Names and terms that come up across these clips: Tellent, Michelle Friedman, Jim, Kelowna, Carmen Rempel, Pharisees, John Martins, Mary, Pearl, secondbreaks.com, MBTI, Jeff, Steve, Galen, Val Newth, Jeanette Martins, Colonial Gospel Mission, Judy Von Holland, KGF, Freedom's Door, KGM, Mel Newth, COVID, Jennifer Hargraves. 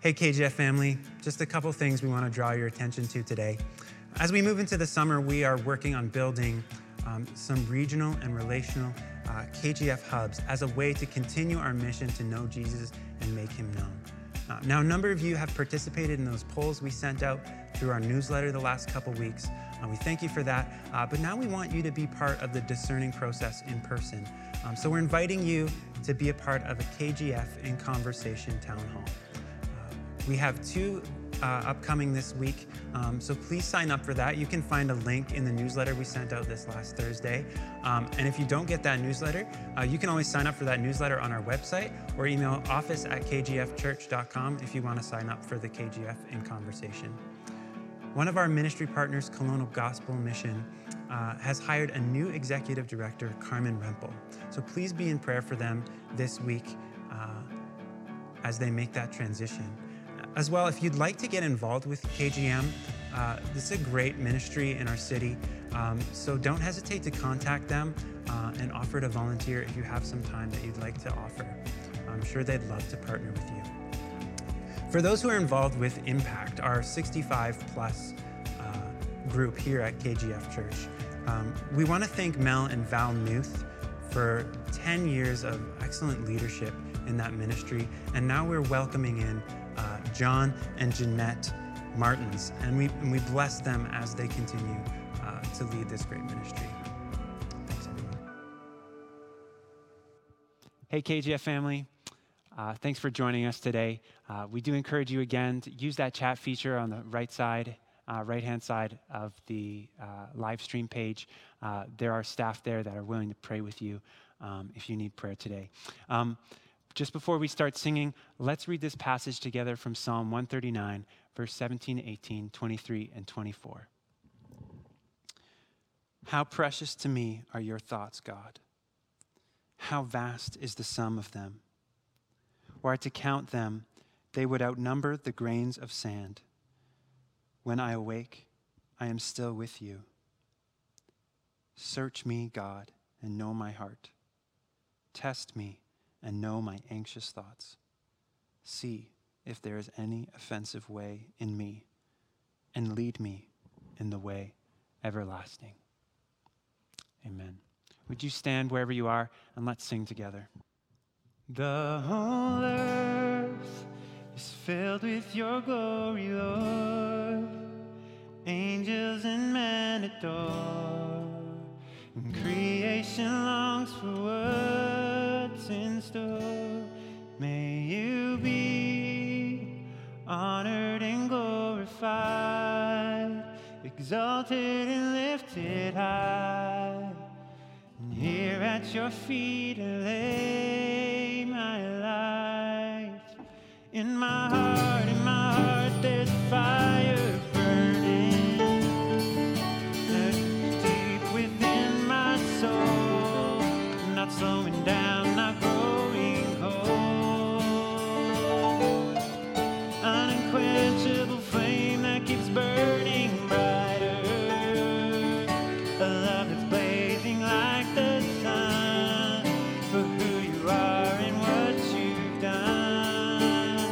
Hey, KGF family, just a couple things we want to draw your attention to today. As we move into the summer, we are working on building some regional and relational KGF hubs as a way to continue our mission to know Jesus and make him known. Now, a number of you have participated in those polls we sent out through our newsletter the last couple weeks. We thank you for that, but now we want you to be part of the discerning process in person. So we're inviting you to be a part of a KGF in Conversation Town Hall. We have two upcoming this week, so please sign up for that. You can find a link in the newsletter we sent out this last Thursday. And if you don't get that newsletter, you can always sign up for that newsletter on our website or email office@kgfchurch.com if you want to sign up for the KGF in Conversation. One of our ministry partners, Colonial Gospel Mission, has hired a new executive director, Carmen Rempel. So please be in prayer for them this week as they make that transition. As well, if you'd like to get involved with KGM, this is a great ministry in our city, so don't hesitate to contact them and offer to volunteer if you have some time that you'd like to offer. I'm sure they'd love to partner with you. For those who are involved with Impact, our 65-plus group here at KGF Church, we want to thank Mel and Val Newth for 10 years of excellent leadership in that ministry, and now we're welcoming in John and Jeanette Martins, and we bless them as they continue to lead this great ministry. Thanks, everyone. Hey, KGF family. Thanks for joining us today. We do encourage you again to use that chat feature on the right side, right-hand side of the live stream page. There are staff there that are willing to pray with you if you need prayer today. Just before we start singing, let's read this passage together from Psalm 139, verse 17, 18, 23, and 24. How precious to me are your thoughts, God. How vast is the sum of them. Were I to count them, they would outnumber the grains of sand. When I awake, I am still with you. Search me, God, and know my heart. Test me and know my anxious thoughts. See if there is any offensive way in me, and lead me in the way everlasting. Amen. Would you stand wherever you are, and let's sing together. The whole earth is filled with your glory, Lord. Angels and men adore, and creation longs for what's in store. May you be honored and glorified, exalted and lifted high. And here at your feet I lay my life. In my heart there's fire burning, that's deep within my soul. I'm not slowing down, not growing cold. An unquenchable flame that keeps burning brighter, a love that's blazing like the for who you are and what you've done.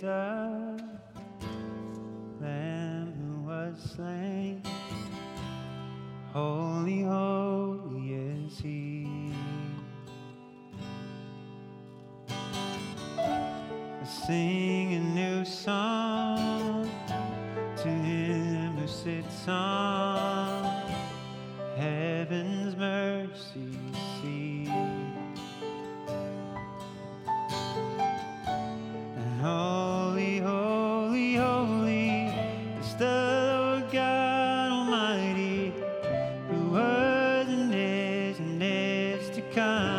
the Lamb who was slain. Holy, holy is he. Sing a new song to him who sits on heaven's mercy seat. And holy, holy, holy is the Lord God Almighty, who was and is to come.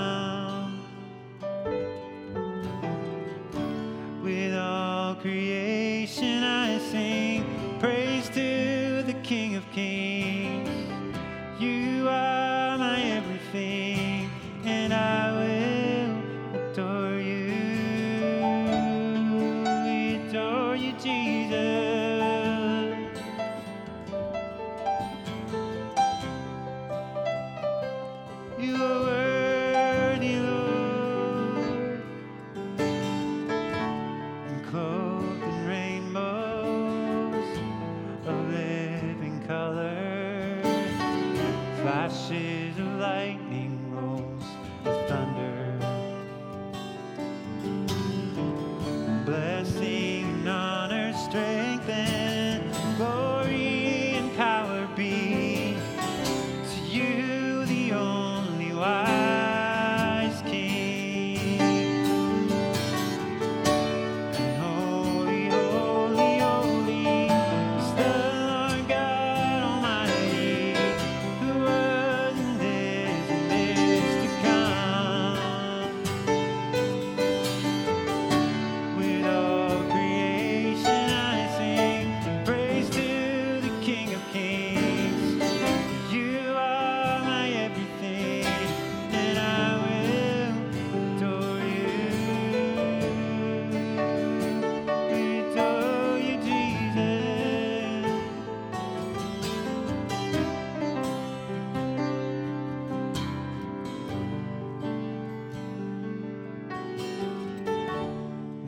Creation, I sing praise to the King of Kings. You are my everything, and I will adore you, Jesus. You are worthy, Lord, and close. Flashes of lightning, rolls of thunder. Blessing and honor, strength and glory and power be to you, the only wise King. And holy, holy, holy is the Lord God Almighty, who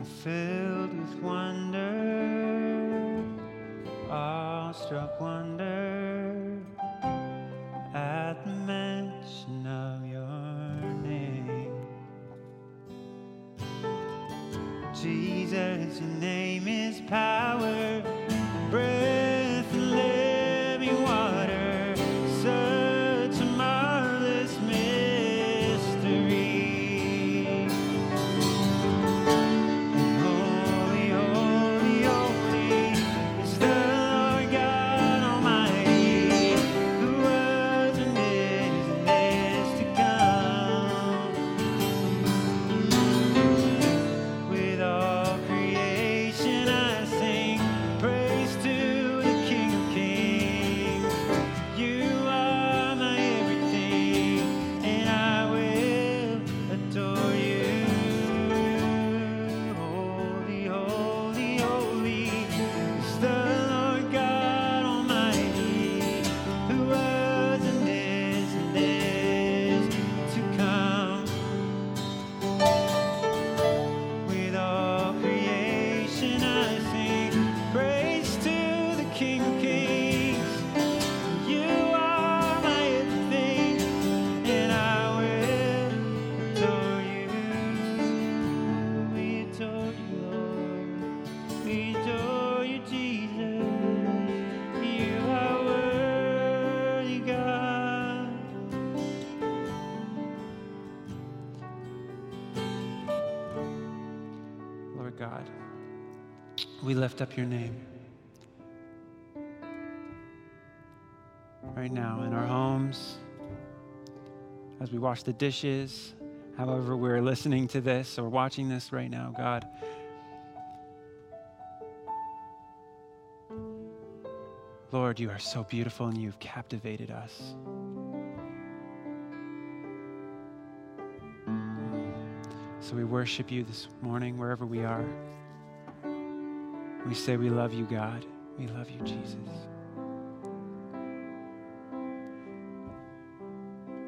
filled with wonder, awestruck wonder at the mention of your name. Jesus, your name is power, breath and living water, such a marvelous mystery. God, we lift up your name right now in our homes, as we wash the dishes, however we're listening to this or watching this right now, God. Lord, you are so beautiful and you've captivated us. So we worship you this morning, wherever we are. We say we love you, God. We love you, Jesus.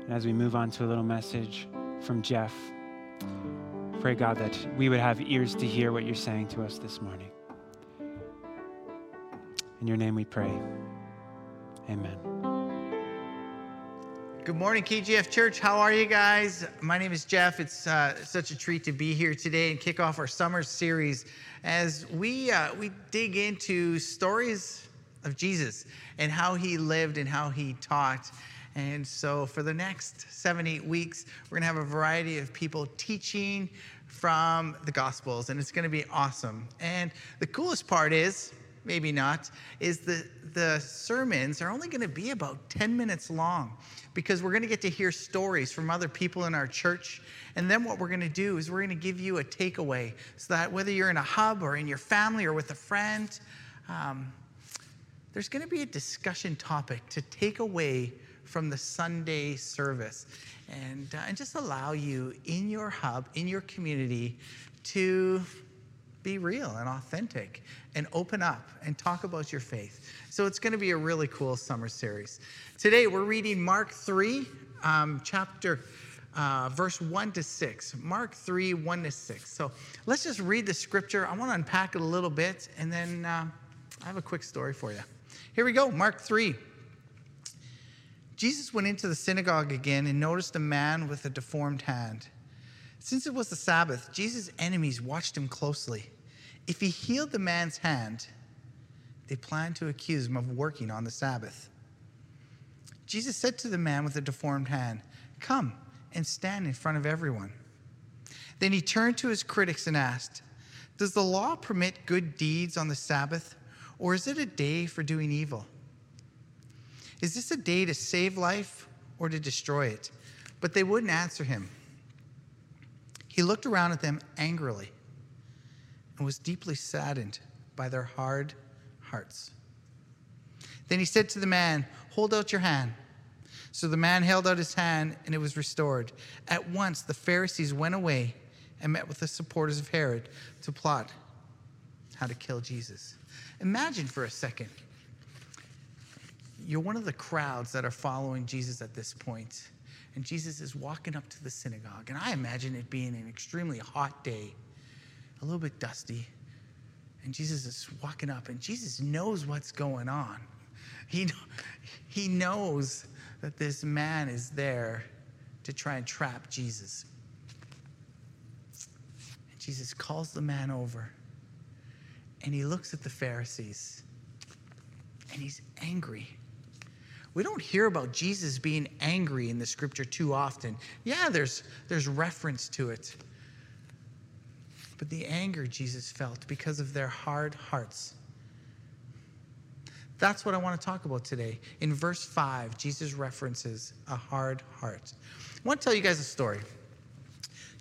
And as we move on to a little message from Jeff pray, God, that we would have ears to hear what you're saying to us this morning. In your name we pray. Amen. Good morning, KGF Church. How are you guys? My name is Jeff. It's such a treat to be here today and kick off our summer series as we dig into stories of Jesus and how he lived and how he taught. And so for the next 7-8 weeks, we're gonna have a variety of people teaching from the Gospels, and it's gonna be awesome. And the coolest part is, maybe not, is the sermons are only gonna be about 10 minutes long, because we're gonna get to hear stories from other people in our church. And then what we're gonna do is we're gonna give you a takeaway, so that whether you're in a hub or in your family or with a friend, there's gonna be a discussion topic to take away from the Sunday service, and just allow you in your hub, in your community, to be real and authentic and open up and talk about your faith. So it's gonna be a really cool summer series. Today we're reading Mark 3, verse 1-6. Mark 3, 1-6. So let's just read the scripture. I wanna unpack it a little bit, and then I have a quick story for you. Here we go, Mark 3. Jesus went into the synagogue again and noticed a man with a deformed hand. Since it was the Sabbath, Jesus' enemies watched him closely. If he healed the man's hand, they planned to accuse him of working on the Sabbath. Jesus said to the man with the deformed hand, "Come and stand in front of everyone." Then he turned to his critics and asked, "Does the law permit good deeds on the Sabbath, or is it a day for doing evil? Is this a day to save life or to destroy it?" But they wouldn't answer him. He looked around at them angrily and was deeply saddened by their hard hearts. Then he said to the man, "Hold out your hand." So the man held out his hand, and it was restored. At once the Pharisees went away and met with the supporters of Herod to plot how to kill Jesus. Imagine for a second, you're one of the crowds that are following Jesus at this point, and Jesus is walking up to the synagogue, and I imagine it being an extremely hot day, a little bit dusty, and Jesus is walking up, and Jesus knows what's going on. He knows that this man is there to try and trap Jesus. And Jesus calls the man over, and he looks at the Pharisees, and he's angry. We don't hear about Jesus being angry in the scripture too often. Yeah, there's reference to it. But the anger Jesus felt because of their hard hearts. That's what I want to talk about today. In verse 5, Jesus references a hard heart. I want to tell you guys a story.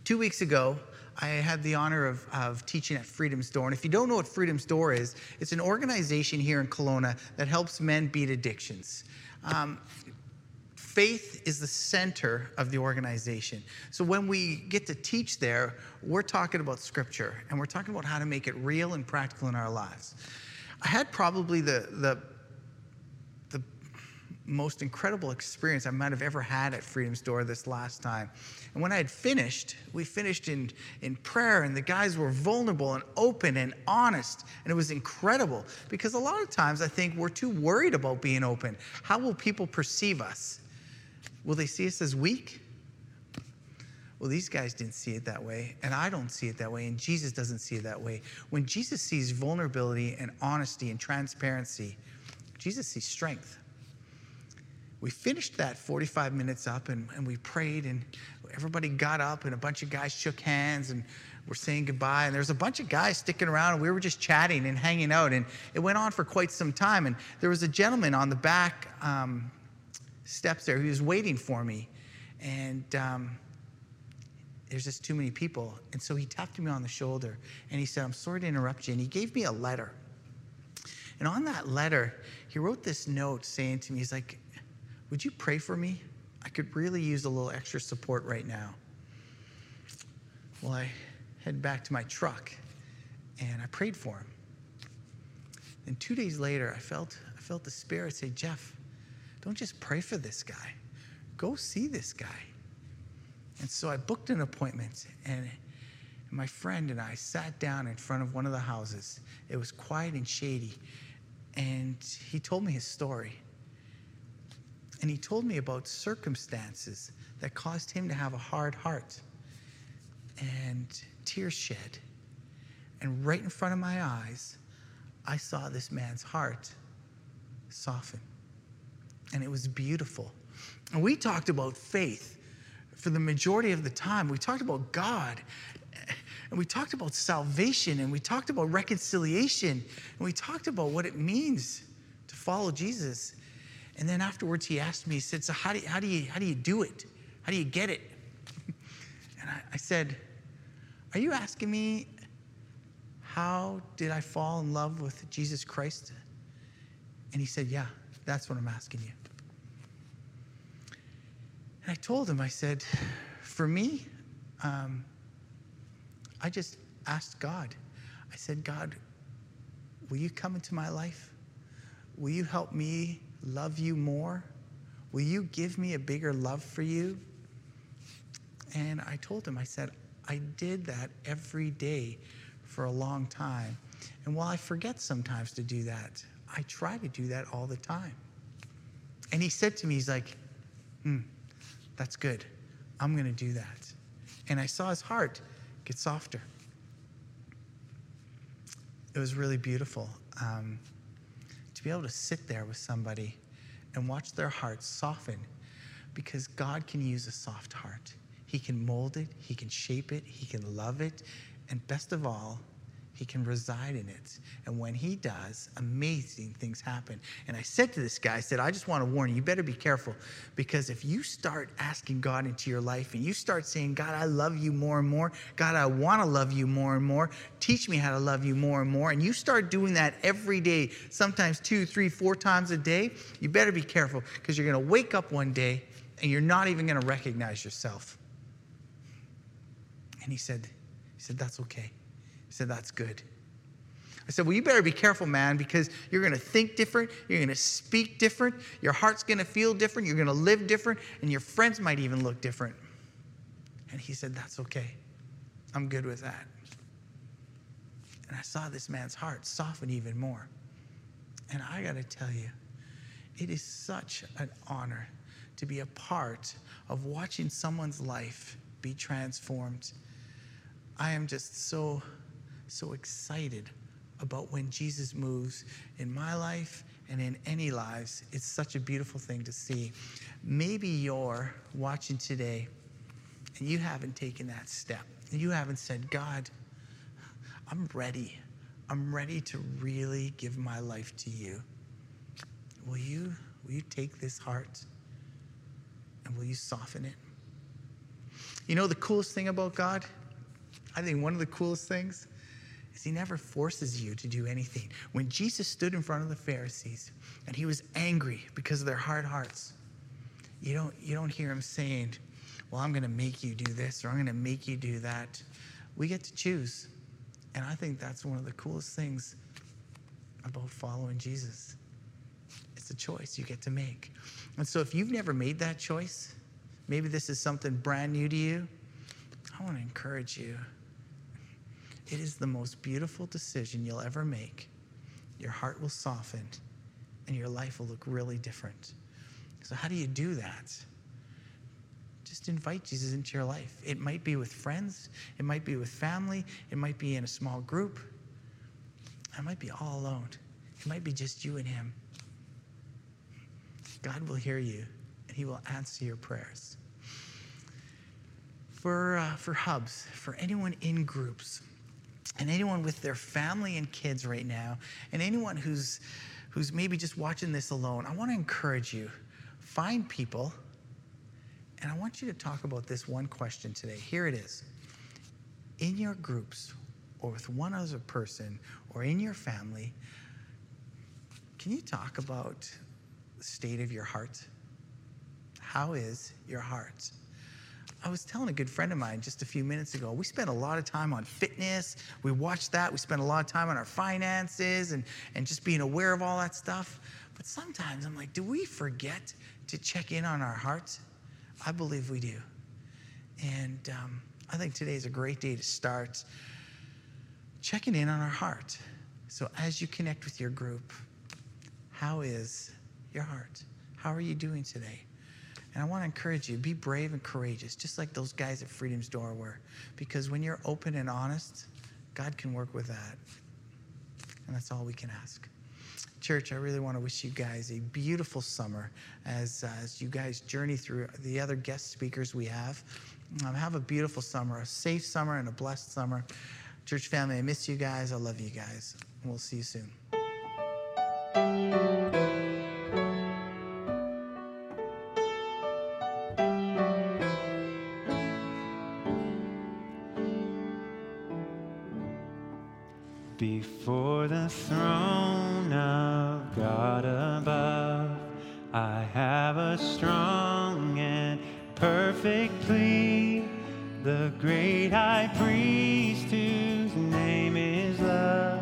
2 weeks ago, I had the honor of teaching at Freedom's Door. And if you don't know what Freedom's Door is, it's an organization here in Kelowna that helps men beat addictions. Faith is the center of the organization. So when we get to teach there, we're talking about scripture, and we're talking about how to make it real and practical in our lives. I had probably the most incredible experience I might have ever had at Freedom's Door this last time. And when I had finished, we finished in prayer, and the guys were vulnerable and open and honest, and it was incredible, because a lot of times I think we're too worried about being open. How will people perceive us? Will they see us as weak? Well, these guys didn't see it that way, and I don't see it that way, and Jesus doesn't see it that way. When Jesus sees vulnerability and honesty and transparency, Jesus sees strength. We finished that 45 minutes up, and we prayed, and everybody got up, and a bunch of guys shook hands, and we're saying goodbye, and there's a bunch of guys sticking around, and we were just chatting and hanging out, and it went on for quite some time, and there was a gentleman on the back steps there. He was waiting for me, and there's just too many people, and so he tapped me on the shoulder, and he said, "I'm sorry to interrupt you," and he gave me a letter, and on that letter, he wrote this note saying to me, he's like, "Would you pray for me? I could really use a little extra support right now." Well, I head back to my truck, and I prayed for him. And 2 days later, I felt the Spirit say, "Jeff, don't just pray for this guy. Go see this guy." And so I booked an appointment, and My friend and I sat down in front of one of the houses. It was quiet and shady. And he told me his story. And he told me about circumstances that caused him to have a hard heart. And tears shed. And right in front of my eyes, I saw this man's heart soften. And it was beautiful. And we talked about faith for the majority of the time. We talked about God. And we talked about salvation, and we talked about reconciliation, and we talked about what it means to follow Jesus. And then afterwards he asked me, he said, so how do you do it? How do you get it? And I said, are you asking me how did I fall in love with Jesus Christ? And he said, yeah, that's what I'm asking you. And I told him, I said, for me, I just asked God. I said, God, will you come into my life? Will you help me love you more? Will you give me a bigger love for you? And I told him, I said, I did that every day for a long time. And while I forget sometimes to do that, I try to do that all the time. And he said to me, he's like, that's good. I'm going to do that. And I saw his heart get softer. It was really beautiful to be able to sit there with somebody and watch their heart soften, because God can use a soft heart. He can mold it, he can shape it, he can love it, and best of all, he can reside in it. And when he does, amazing things happen. And I said to this guy, I said, I just want to warn you, you better be careful, because if you start asking God into your life and you start saying, God, I love you more and more. God, I want to love you more and more. Teach me how to love you more and more. And you start doing that every day, sometimes 2, 3, 4 times a day. You better be careful, because you're going to wake up one day and you're not even going to recognize yourself. And he said, that's okay. I said, that's good. I said, well, you better be careful, man, because you're going to think different. You're going to speak different. Your heart's going to feel different. You're going to live different. And your friends might even look different. And he said, that's okay. I'm good with that. And I saw this man's heart soften even more. And I got to tell you, it is such an honor to be a part of watching someone's life be transformed. I am just so excited about when Jesus moves in my life and in any lives. It's such a beautiful thing to see. Maybe you're watching today and you haven't taken that step. You haven't said, God, I'm ready. I'm ready to really give my life to you. Will you take this heart and will you soften it? You know the coolest thing about God? I think one of the coolest things is he never forces you to do anything. When Jesus stood in front of the Pharisees and he was angry because of their hard hearts, you don't hear him saying, well, I'm going to make you do this or I'm going to make you do that. We get to choose. And I think that's one of the coolest things about following Jesus. It's a choice you get to make. And so if you've never made that choice, maybe this is something brand new to you, I want to encourage you. It is the most beautiful decision you'll ever make. Your heart will soften and your life will look really different. So how do you do that? Just invite Jesus into your life. It might be with friends. It might be with family. It might be in a small group. It might be all alone. It might be just you and him. God will hear you and he will answer your prayers. For hubs, for anyone in groups, and anyone with their family and kids right now, and anyone who's maybe just watching this alone, I want to encourage you, find people, and I want you to talk about this one question today. Here it is. In your groups, or with one other person, or in your family, can you talk about the state of your heart? How is your heart? I was telling a good friend of mine just a few minutes ago, we spent a lot of time on fitness. We watched that. We spent a lot of time on our finances and just being aware of all that stuff. But sometimes I'm like, do we forget to check in on our hearts? I believe we do. And I I think today's a great day to start checking in on our heart. So as you connect with your group, how is your heart? How are you doing today? And I want to encourage you, be brave and courageous, just like those guys at Freedom's Door were. Because when you're open and honest, God can work with that. And that's all we can ask. Church, I really want to wish you guys a beautiful summer as you guys journey through the other guest speakers we have. Have a beautiful summer, a safe summer, and a blessed summer. Church family, I miss you guys. I love you guys. We'll see you soon. Before the throne of God above, I have a strong and perfect plea. The great high priest whose name is love,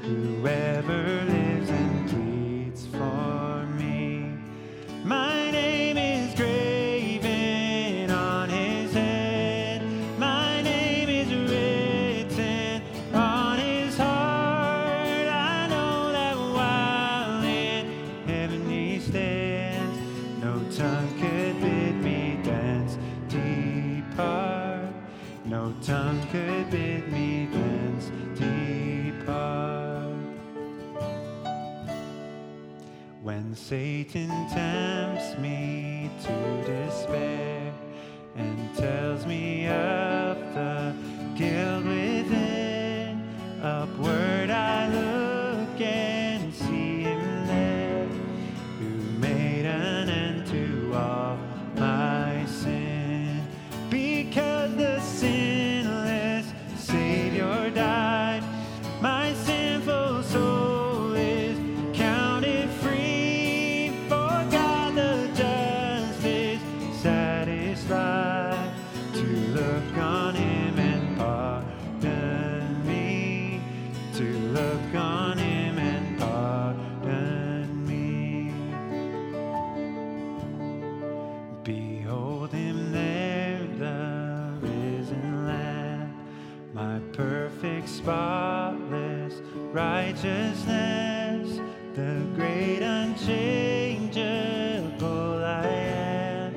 whoever lives and pleads for me. My name is graven on his head. My name is written on his heart. I know that while in heaven he stands, no tongue could bid me thence depart. No tongue could bid me thence depart. When Satan tempts me to despair and tells me of the guilt within, upward I look and see him there, who made an end to all my sin. Because the sinless Savior died, my sinful soul is counted free, for God the just is satisfied to look on him and pardon me, to look on him and pardon me. Behold him there, the risen Lamb, my perfect spotless righteousness, the great unchangeable I am,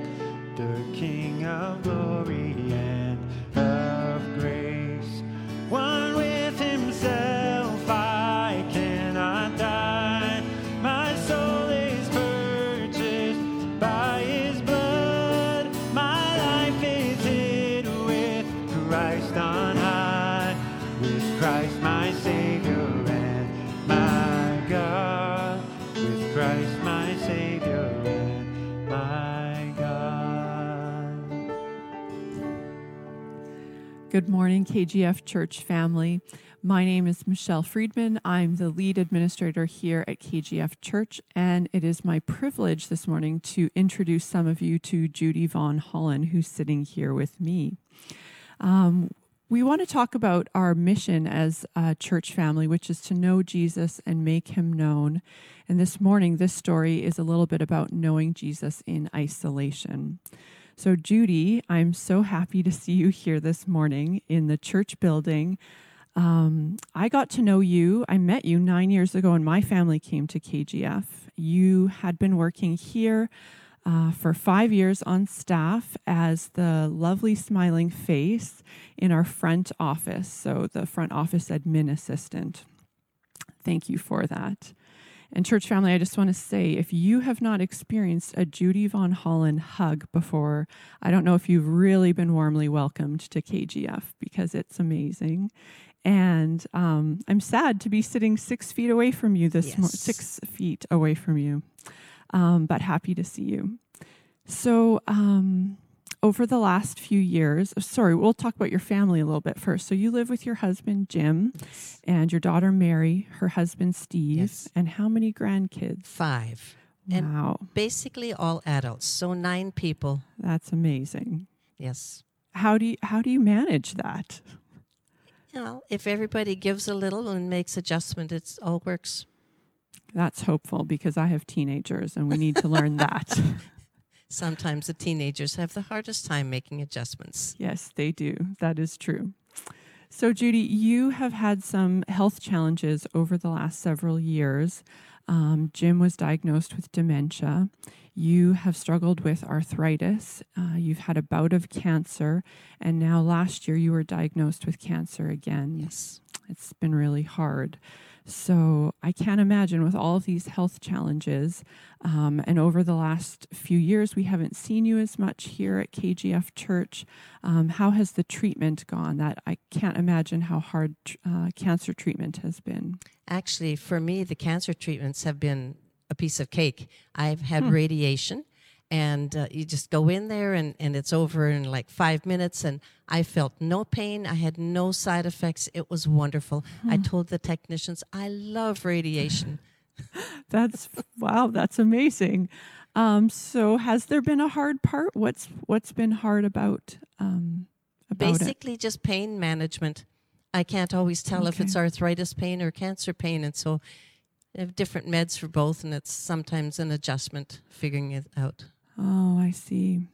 the King of glory and of grace. One with himself I cannot die. My soul is purchased by his blood. My life is hid with Christ on high, with Christ my Savior and my God, with Christ my Savior and my God. Good morning, KGF Church family. My name is Michelle Friedman. I'm the lead administrator here at KGF Church, and it is my privilege this morning to introduce some of you to Judy Von Holland, who's sitting here with me. We want to talk about our mission as a church family, which is to know Jesus and make him known. And this morning, this story is a little bit about knowing Jesus in isolation. So Judy, I'm so happy to see you here this morning in the church building. I got to know you. I met you 9 years ago, and my family came to KGF. You had been working here for 5 years on staff as the lovely smiling face in our front office, so the front office admin assistant. Thank you for that. And church family, I just want to say, if you have not experienced a Judy Von Holland hug before, I don't know if you've really been warmly welcomed to KGF, because it's amazing. And I'm sad to be sitting 6 feet away from you this 6 feet away from you. But happy to see you. So over the last few years, we'll talk about your family a little bit first. So you live with your husband, Jim, yes, and your daughter, Mary, her husband, Steve, yes, and how many grandkids? 5. Wow. And basically all adults, so 9 people. That's amazing. Yes. How do you manage that? You know, if everybody gives a little and makes adjustment, it all works. That's hopeful, because I have teenagers and we need to learn that. sometimes the teenagers have the hardest time making adjustments. Yes, they do. That is true. So, Judy, you have had some health challenges over the last several years. Jim was diagnosed with dementia. You have struggled with arthritis. You've had a bout of cancer. And now last year you were diagnosed with cancer again. Yes. It's been really hard. So I can't imagine with all of these health challenges, and over the last few years, we haven't seen you as much here at KGF Church. How has the treatment gone? That I can't imagine how hard cancer treatment has been. Actually, for me, the cancer treatments have been a piece of cake. I've had radiation, and you just go in there, and it's over in like 5 minutes, and I felt no pain. I had no side effects. It was wonderful. I told the technicians, I love radiation. Wow, that's amazing. So has there been a hard part? What's been hard about Basically it? Just pain management. I can't always tell if it's arthritis pain or cancer pain, and so I have different meds for both, and it's sometimes an adjustment, figuring it out. Oh, I see.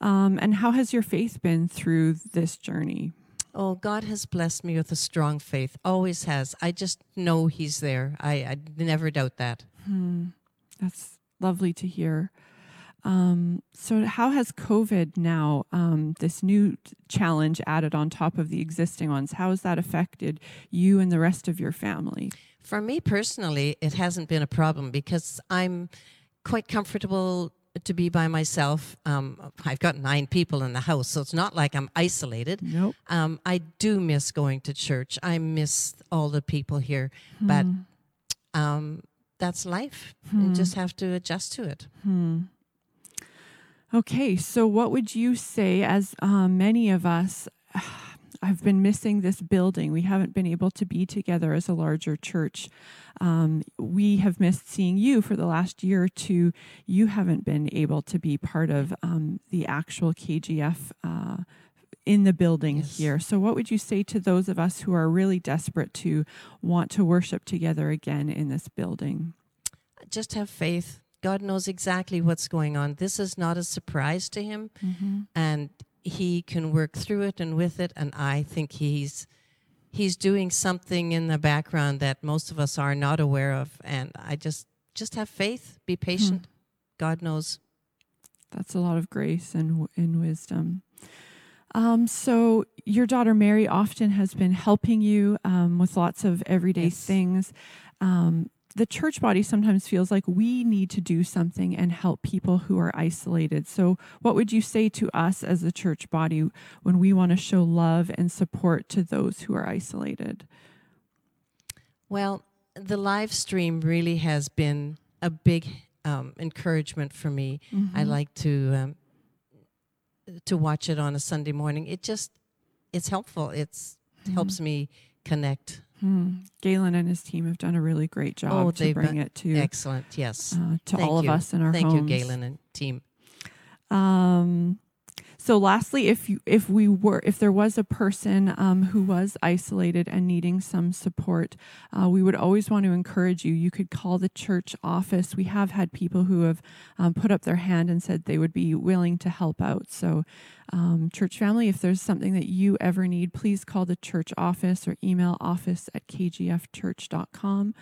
And how has your faith been through this journey? Oh, God has blessed me with a strong faith, always has. I just know he's there. I never doubt that. That's lovely to hear. So how has COVID now, this new challenge added on top of the existing ones, how has that affected you and the rest of your family? For me personally, it hasn't been a problem because I'm quite comfortable to be by myself. I've got 9 people in the house, so it's not like I'm isolated. Nope. I do miss going to church. I miss all the people here, but that's life. You just have to adjust to it. Okay, so what would you say, as many of us, I've been missing this building. We haven't been able to be together as a larger church. We have missed seeing you for the last year or two. You haven't been able to be part of the actual KGF in the building here. So what would you say to those of us who are really desperate to want to worship together again in this building? Just have faith. God knows exactly what's going on. This is not a surprise to him. And he can work through it and with it, and I think he's doing something in the background that most of us are not aware of, and I just have faith, be patient. God knows. That's a lot of grace and wisdom. So your daughter Mary often has been helping you with lots of everyday things. The church body sometimes feels like we need to do something and help people who are isolated. So what would you say to us as a church body when we want to show love and support to those who are isolated? Well, the live stream really has been a big encouragement for me. I like to watch it on a Sunday morning. It's helpful. It helps me connect. Galen and his team have done a really great job to bring it to excellent, yes, to Thank all you. Of us in our Thank homes. Thank you, Galen and team. So, lastly, if there was a person who was isolated and needing some support, we would always want to encourage you. You could call the church office. We have had people who have put up their hand and said they would be willing to help out. So, church family, if there's something that you ever need, please call the church office or email office@kgfchurch.com.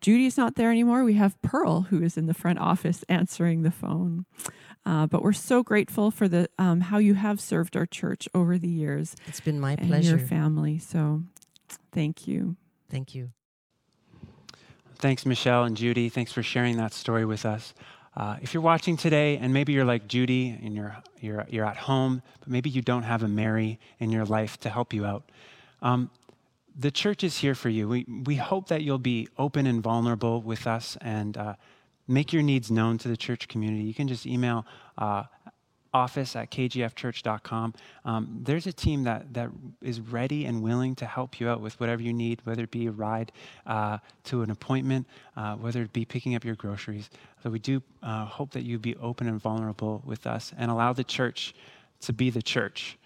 Judy's not there anymore. We have Pearl, who is in the front office answering the phone. But we're so grateful for the how you have served our church over the years. It's been my pleasure. And your family. So thank you. Thank you. Thanks, Michelle and Judy. Thanks for sharing that story with us. If you're watching today and maybe you're like Judy and you're at home, but maybe you don't have a Mary in your life to help you out, the church is here for you. We hope that you'll be open and vulnerable with us and make your needs known to the church community. You can just email office@kgfchurch.com. There's a team that is ready and willing to help you out with whatever you need, whether it be a ride to an appointment, whether it be picking up your groceries. So we do hope that you be open and vulnerable with us and allow the church to be the church.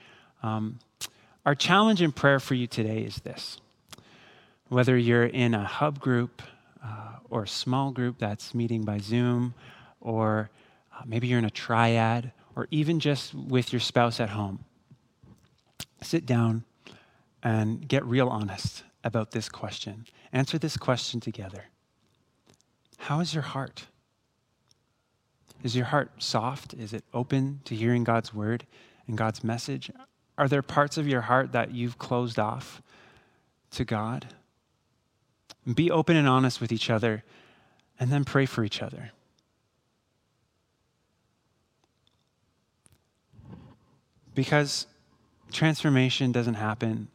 Our challenge and prayer for you today is this. Whether you're in a hub group, or a small group that's meeting by Zoom, or Maybe you're in a triad, or even just with your spouse at home. Sit down and get real honest about this question. Answer this question together. How is your heart? Is your heart soft? Is it open to hearing God's word and God's message? Are there parts of your heart that you've closed off to God? Be open and honest with each other, and then pray for each other. Because transformation doesn't happen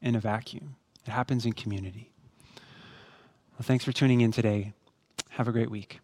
in a vacuum. It happens in community. Well, thanks for tuning in today. Have a great week.